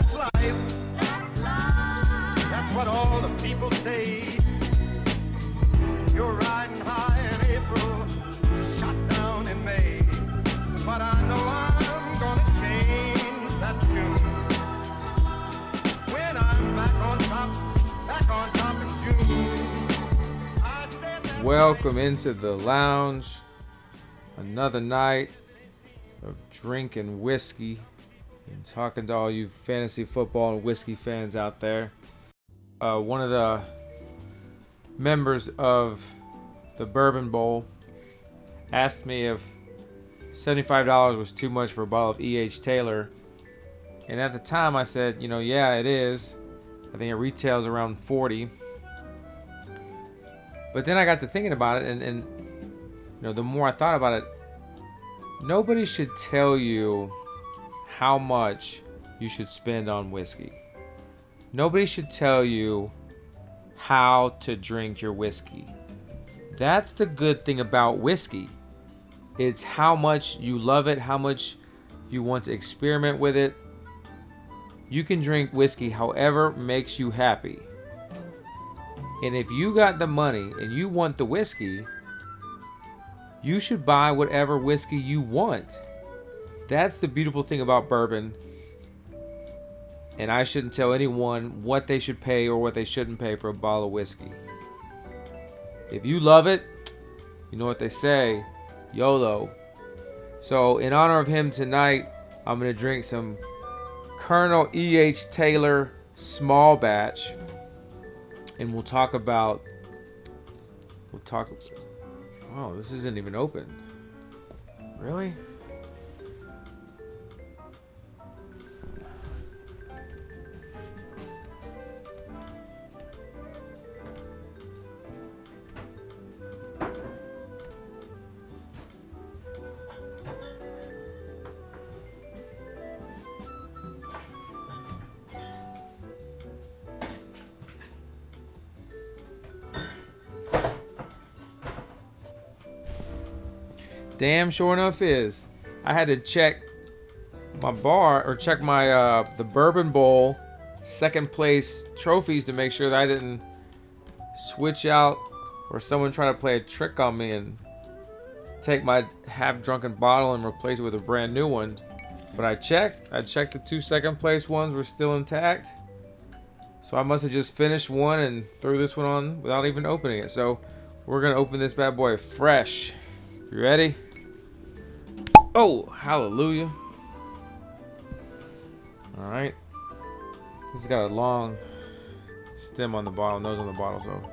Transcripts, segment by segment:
That's life. That's life. That's what all the people say. You're riding high in April, shot down in May. But I know I'm gonna change that tune. When I'm back on top in June. I said that. Welcome into the lounge. Another night of drinking whiskey and talking to all you fantasy football and whiskey fans out there. One of the members of the Bourbon Bowl asked me if $75 was too much for a bottle of E.H. Taylor. And at the time I said, yeah, it is. I think it retails around $40. But then I got to thinking about it and the more I thought about it, nobody should tell you how much you should spend on whiskey. Nobody should tell you how to drink your whiskey. That's the good thing about whiskey. It's how much you love it, how much you want to experiment with it. You can drink whiskey however makes you happy. And if you got the money and you want the whiskey, you should buy whatever whiskey you want. That's the beautiful thing about bourbon. And I shouldn't tell anyone what they should pay or what they shouldn't pay for a bottle of whiskey. If you love it, you know what they say, YOLO. So in honor of him tonight, I'm going to drink some Colonel E.H. Taylor small batch. And we'll talk about oh, this isn't even open. Really? Damn sure enough is. I had to check my bar or check my the Bourbon Bowl second place trophies to make sure that I didn't switch out or someone try to play a trick on me and take my half-drunken bottle and replace it with a brand new one. But I checked the 2 second place ones were still intact. So I must have just finished one and threw this one on without even opening it. So we're gonna open this bad boy fresh. You ready? Oh, hallelujah. All right. This has got a long stem on the bottle, nose on the bottle, so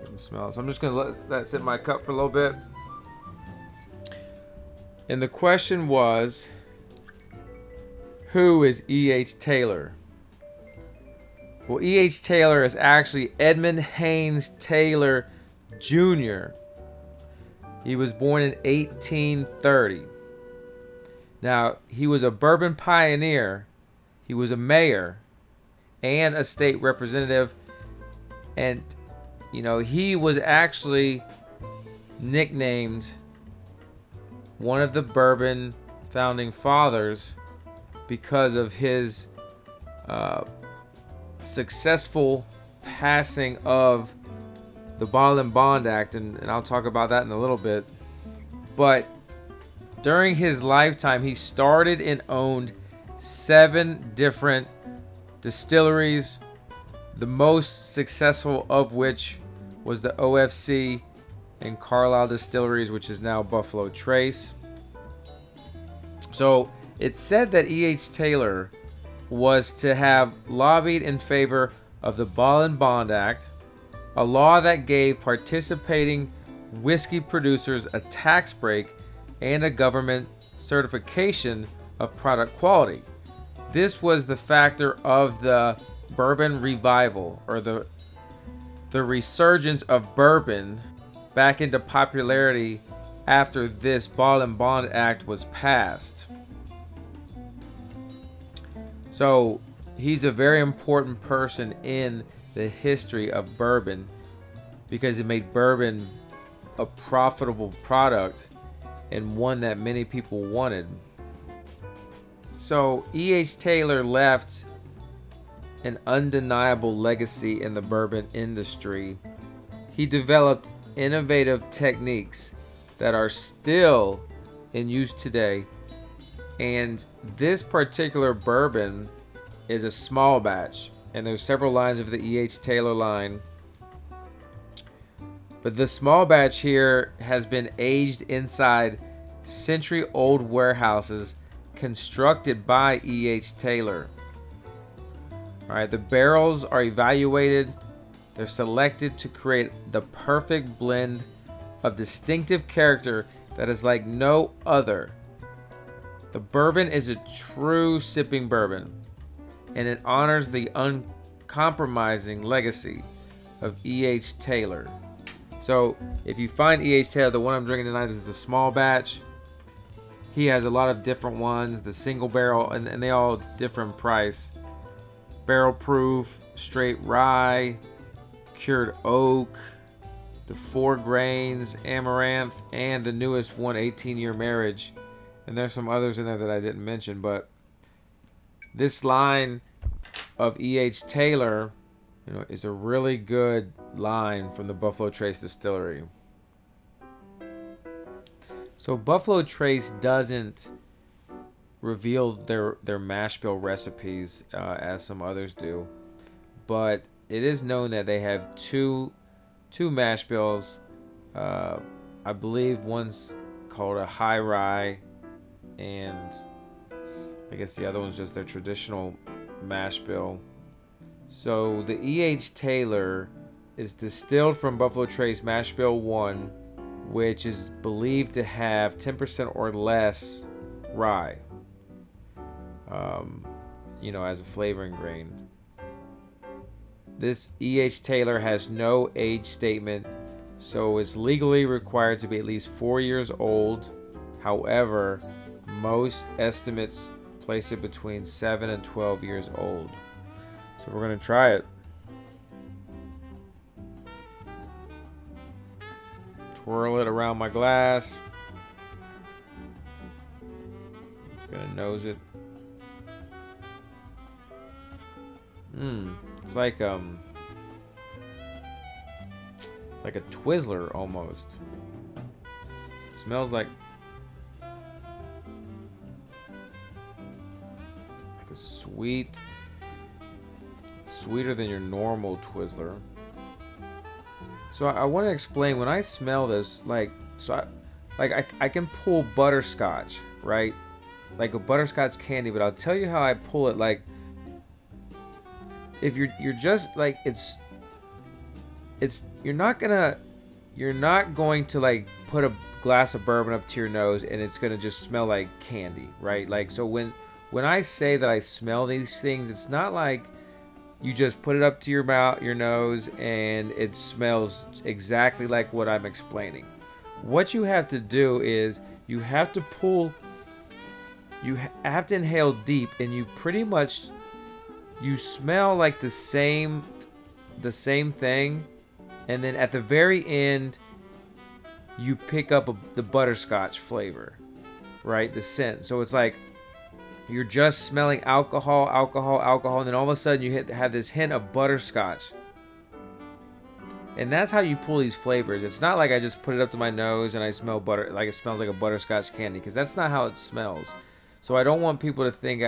you can smell it. So I'm just going to let that sit in my cup for a little bit. And the question was, who is E.H. Taylor? Well, E.H. Taylor is actually Edmund Haynes Taylor Jr. He was born in 1830. Now, he was a bourbon pioneer. He was a mayor and a state representative. And, he was actually nicknamed one of the bourbon founding fathers because of his successful passing of the Ball and Bond Act, and I'll talk about that in a little bit. But during his lifetime, he started and owned 7 different distilleries, the most successful of which was the OFC and Carlisle Distilleries, which is now Buffalo Trace. So it's said that E.H. Taylor was to have lobbied in favor of the Ball and Bond Act, a law that gave participating whiskey producers a tax break and a government certification of product quality. This was the factor of the bourbon revival, or the resurgence of bourbon back into popularity after this Ball and Bond Act was passed. So he's a very important person in the history of bourbon because it made bourbon a profitable product and one that many people wanted. So E.H. Taylor left an undeniable legacy in the bourbon industry. He developed innovative techniques that are still in use today. And this particular bourbon is a small batch. And there's several lines of the E.H. Taylor line. But the small batch here has been aged inside century-old warehouses constructed by E.H. Taylor. All right, the barrels are evaluated. They're selected to create the perfect blend of distinctive character that is like no other. The bourbon is a true sipping bourbon, and it honors the uncompromising legacy of E.H. Taylor. So if you find E.H. Taylor, the one I'm drinking tonight is a small batch. He has a lot of different ones, the single barrel, and they all different price. Barrel proof, straight rye, cured oak, the 4 grains, amaranth, and the newest one, 18-year marriage. And there's some others in there that I didn't mention, but this line of E.H. Taylor, you know, is a really good line from the Buffalo Trace Distillery. So Buffalo Trace doesn't reveal their mash bill recipes as some others do, but it is known that they have two mash bills. I believe one's called a high rye, and I guess the other one's just their traditional mash bill. So the E.H. Taylor is distilled from Buffalo Trace Mash Bill 1, which is believed to have 10% or less rye, you know, as a flavoring grain. This E.H. Taylor has no age statement, so is legally required to be at least 4 years old. However, most estimates place it between 7 and 12 years old. So we're going to try it. Twirl it around my glass. Just going to nose it. It's like a Twizzler almost. It smells like a sweet, sweeter than your normal Twizzler. So I want to explain, when I smell this, I can pull butterscotch, right? Like a butterscotch candy, but I'll tell you how I pull it. Like if you're just like, it's you're not going to like put a glass of bourbon up to your nose and it's gonna just smell like candy, right? Like, so when I say that I smell these things, it's not like you just put it up to your mouth, your nose, and it smells exactly like what I'm explaining. What you have to do is you have to pull, you have to inhale deep, and you pretty much, you smell like the same thing. And then at the very end, you pick up the butterscotch flavor, right? The scent. So it's like, you're just smelling alcohol, and then all of a sudden you have this hint of butterscotch. And that's how you pull these flavors. It's not like I just put it up to my nose and I smell butter, like it smells like a butterscotch candy, because that's not how it smells. So I don't want people to think,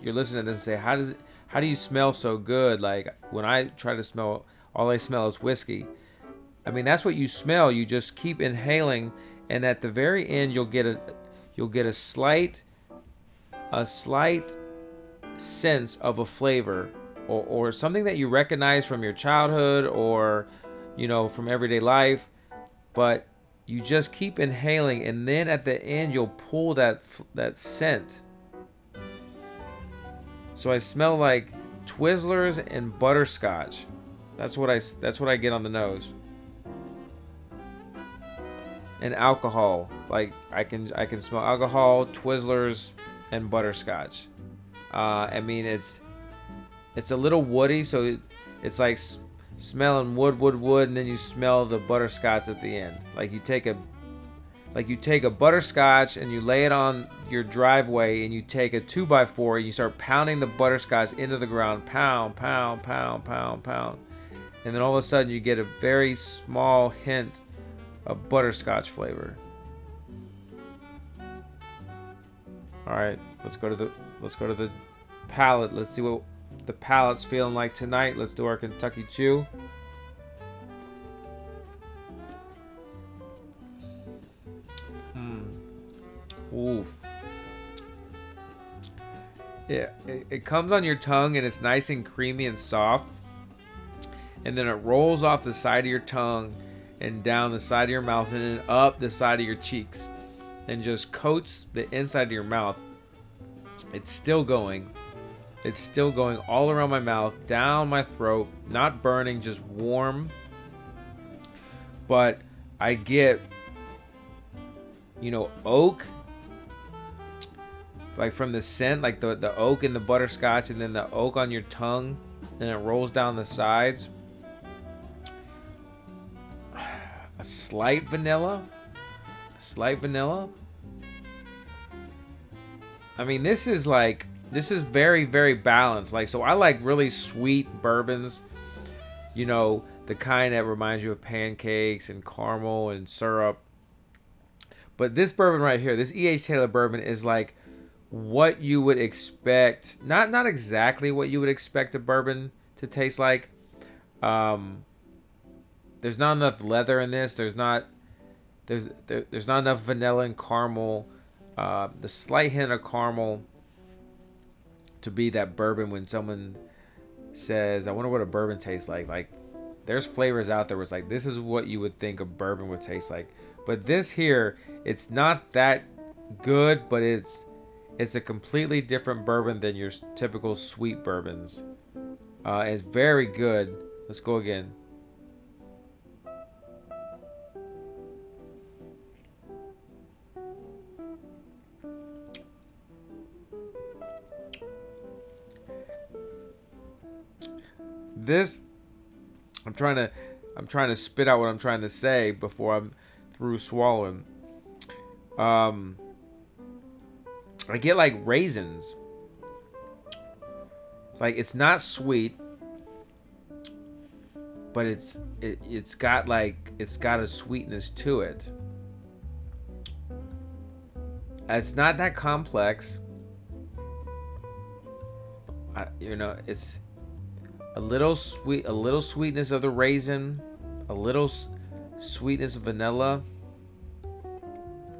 you're listening to this and say, how do you smell so good? Like when I try to smell, all I smell is whiskey. I mean, that's what you smell. You just keep inhaling, and at the very end you'll get a slight sense of a flavor or something that you recognize from your childhood or, you know, from everyday life, but you just keep inhaling, and then at the end you'll pull that scent. So I smell like Twizzlers and butterscotch. That's what I get on the nose. And alcohol, like I can smell alcohol, Twizzlers, and butterscotch. I mean, it's a little woody, so it's like smelling wood, and then you smell the butterscotch at the end. Like you take a Like you take a butterscotch and you lay it on your driveway and you take a 2x4 and you start pounding the butterscotch into the ground, pound, pound, pound, pound, pound. And then all of a sudden you get a very small hint of butterscotch flavor. All right, let's go to the palate. Let's see what the palate's feeling like tonight. Let's do our Kentucky Chew. Oof. Yeah, it comes on your tongue and it's nice and creamy and soft, and then it rolls off the side of your tongue and down the side of your mouth and then up the side of your cheeks and just coats the inside of your mouth. It's still going all around my mouth, down my throat, not burning, just warm. But I get, you know, oak, like from the scent, like the oak and the butterscotch, and then the oak on your tongue, and it rolls down the sides. A slight vanilla. I mean, this is very, very balanced. Like, so I like really sweet bourbons, you know, the kind that reminds you of pancakes and caramel and syrup. But this bourbon right here, this E.H. Taylor bourbon, is like what you would expect. Not exactly what you would expect a bourbon to taste like. There's not enough leather in this. There's not enough vanilla and caramel. The slight hint of caramel to be that bourbon when someone says, I wonder what a bourbon tastes like. Like, there's flavors out there where it's like, this is what you would think a bourbon would taste like. But this here, it's not that good, but it's a completely different bourbon than your typical sweet bourbons. It's very good. Let's go again. This, I'm trying to spit out what I'm trying to say before I'm through swallowing. I get like raisins. Like, it's not sweet, but it's got a sweetness to it. It's not that complex. It's a little sweet, a little sweetness of the raisin, a little sweetness of vanilla,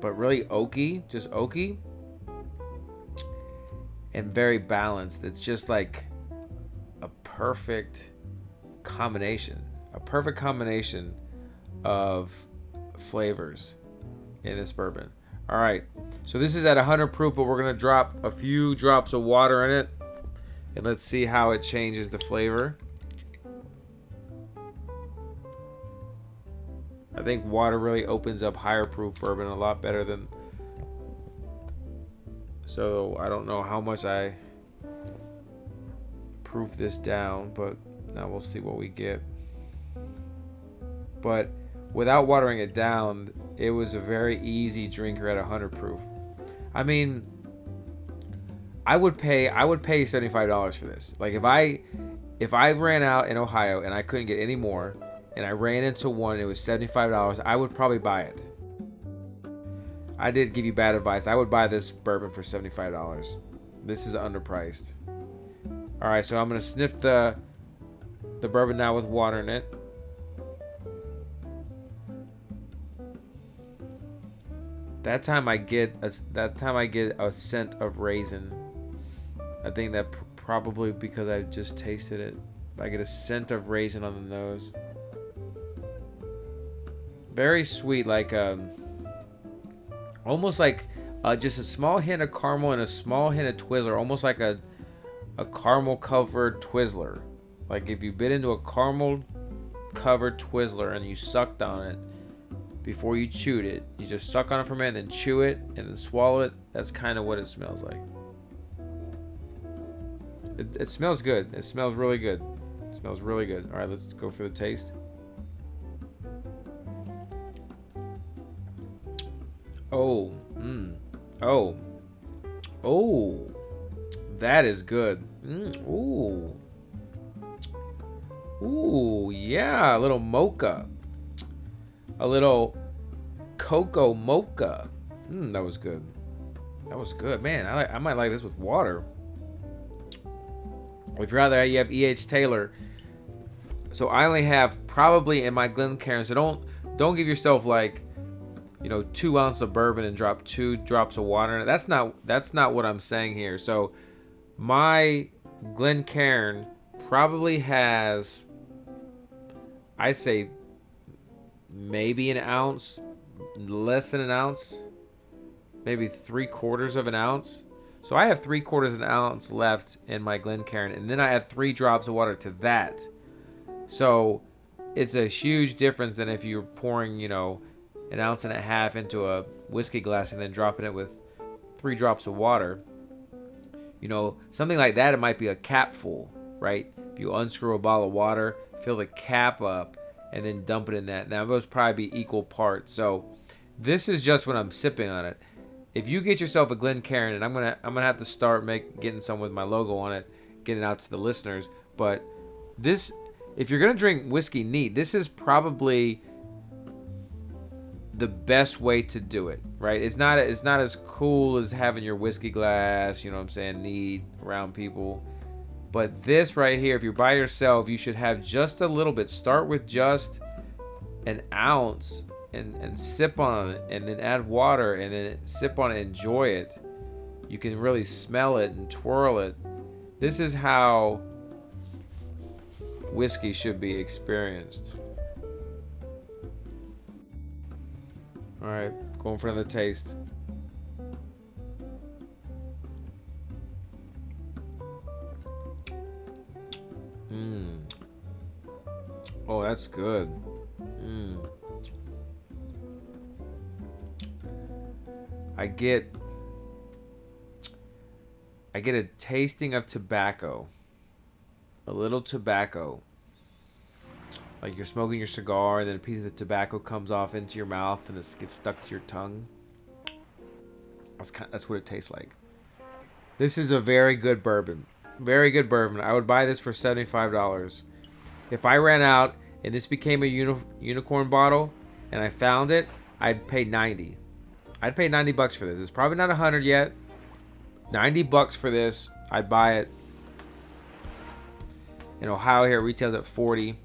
but really oaky, just oaky, and very balanced. It's just like a perfect combination of flavors in this bourbon. All right, so this is at 100 proof, but we're gonna drop a few drops of water in it. And let's see how it changes the flavor. I think water really opens up higher proof bourbon a lot better than... So I don't know how much I proof this down, but now we'll see what we get. But without watering it down, it was a very easy drinker at 100 proof. I mean, I would pay $75 for this. Like, if I ran out in Ohio and I couldn't get any more, and I ran into one, it was $75, I would probably buy it. I did give you bad advice. I would buy this bourbon for $75. This is underpriced. All right, so I'm gonna sniff the bourbon now with water in it. That time I get a scent of raisin. I think that probably because I just tasted it. I get a scent of raisin on the nose. Very sweet, like almost like just a small hint of caramel and a small hint of Twizzler, almost like a caramel-covered Twizzler. Like if you bit into a caramel-covered Twizzler and you sucked on it before you chewed it, you just suck on it for a minute, then chew it, and then swallow it. That's kind of what it smells like. It smells good. It smells really good. It smells really good. All right, let's go for the taste. Oh. Mm. Oh. Oh. That is good. Mm. Ooh. Ooh, yeah, a little mocha. A little cocoa mocha. Mm, that was good. That was good. Man, I might like this with water. If you're out there, you have E.H. Taylor. So I only have probably in my Glencairn. So don't give yourself like, you know, 2 ounces of bourbon and drop 2 drops of water. That's not what I'm saying here. So my Glencairn probably has, I say, maybe an ounce, less than an ounce, maybe 3/4 of an ounce. So I have 3/4 of an ounce left in my Glencairn, and then I add 3 drops of water to that. So it's a huge difference than if you're pouring, you know, 1.5 ounces into a whiskey glass and then dropping it with 3 drops of water. You know, something like that, it might be a cap full, right? If you unscrew a bottle of water, fill the cap up, and then dump it in that. Now, those probably be equal parts. So this is just when I'm sipping on it. If you get yourself a Glencairn, and I'm gonna have to start getting some with my logo on it, getting out to the listeners. But this, if you're gonna drink whiskey neat, this is probably the best way to do it, right? It's not as cool as having your whiskey glass, you know what I'm saying, neat around people. But this right here, if you're by yourself, you should have just a little bit. Start with just an ounce. And sip on it, and then add water, and then sip on it, enjoy it. You can really smell it and twirl it. This is how whiskey should be experienced. All right, going for another taste. Mmm. Oh, that's good. Mmm. I get a tasting of tobacco, a little tobacco. Like you're smoking your cigar, and then a piece of the tobacco comes off into your mouth, and it gets stuck to your tongue. That's what it tastes like. This is a very good bourbon, very good bourbon. I would buy this for $75. If I ran out and this became a unicorn bottle, and I found it, I'd pay $90. I'd pay $90 for this. It's probably not $100 yet. $90 for this. I'd buy it. In Ohio here, it retails at $40.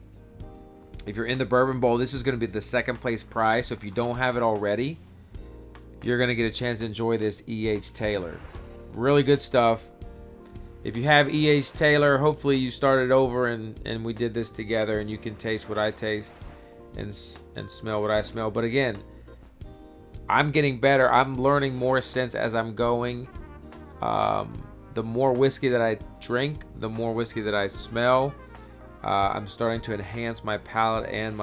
If you're in the Bourbon Bowl, this is going to be the second place prize. So if you don't have it already, you're going to get a chance to enjoy this E.H. Taylor. Really good stuff. If you have E.H. Taylor, hopefully you started over and we did this together, and you can taste what I taste and smell what I smell. But again, I'm getting better. I'm learning more sense as I'm going. The more whiskey that I drink, the more whiskey that I smell. I'm starting to enhance my palate and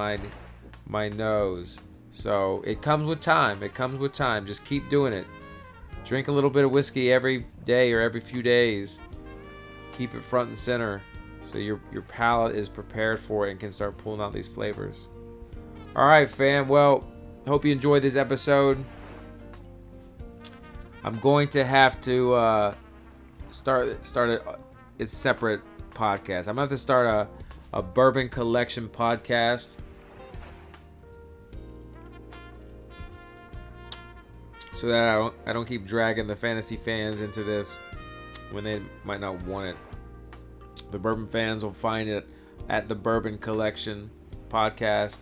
my nose. So it comes with time. It comes with time. Just keep doing it. Drink a little bit of whiskey every day or every few days. Keep it front and center so your palate is prepared for it and can start pulling out these flavors. All right, fam. Well, hope you enjoyed this episode. I'm going to have to start a separate podcast. I'm going to have to start a bourbon collection podcast. So that I don't keep dragging the fantasy fans into this when they might not want it. The bourbon fans will find it at the Bourbon Collection podcast.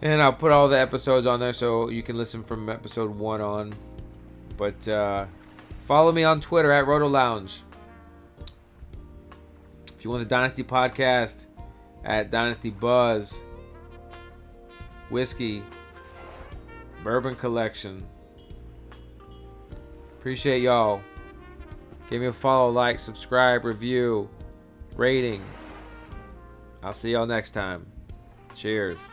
And I'll put all the episodes on there so you can listen from episode 1 on. But follow me on Twitter at Roto Lounge. If you want the Dynasty podcast, at Dynasty Buzz, Whiskey, Bourbon Collection. Appreciate y'all. Give me a follow, like, subscribe, review, rating. I'll see y'all next time. Cheers.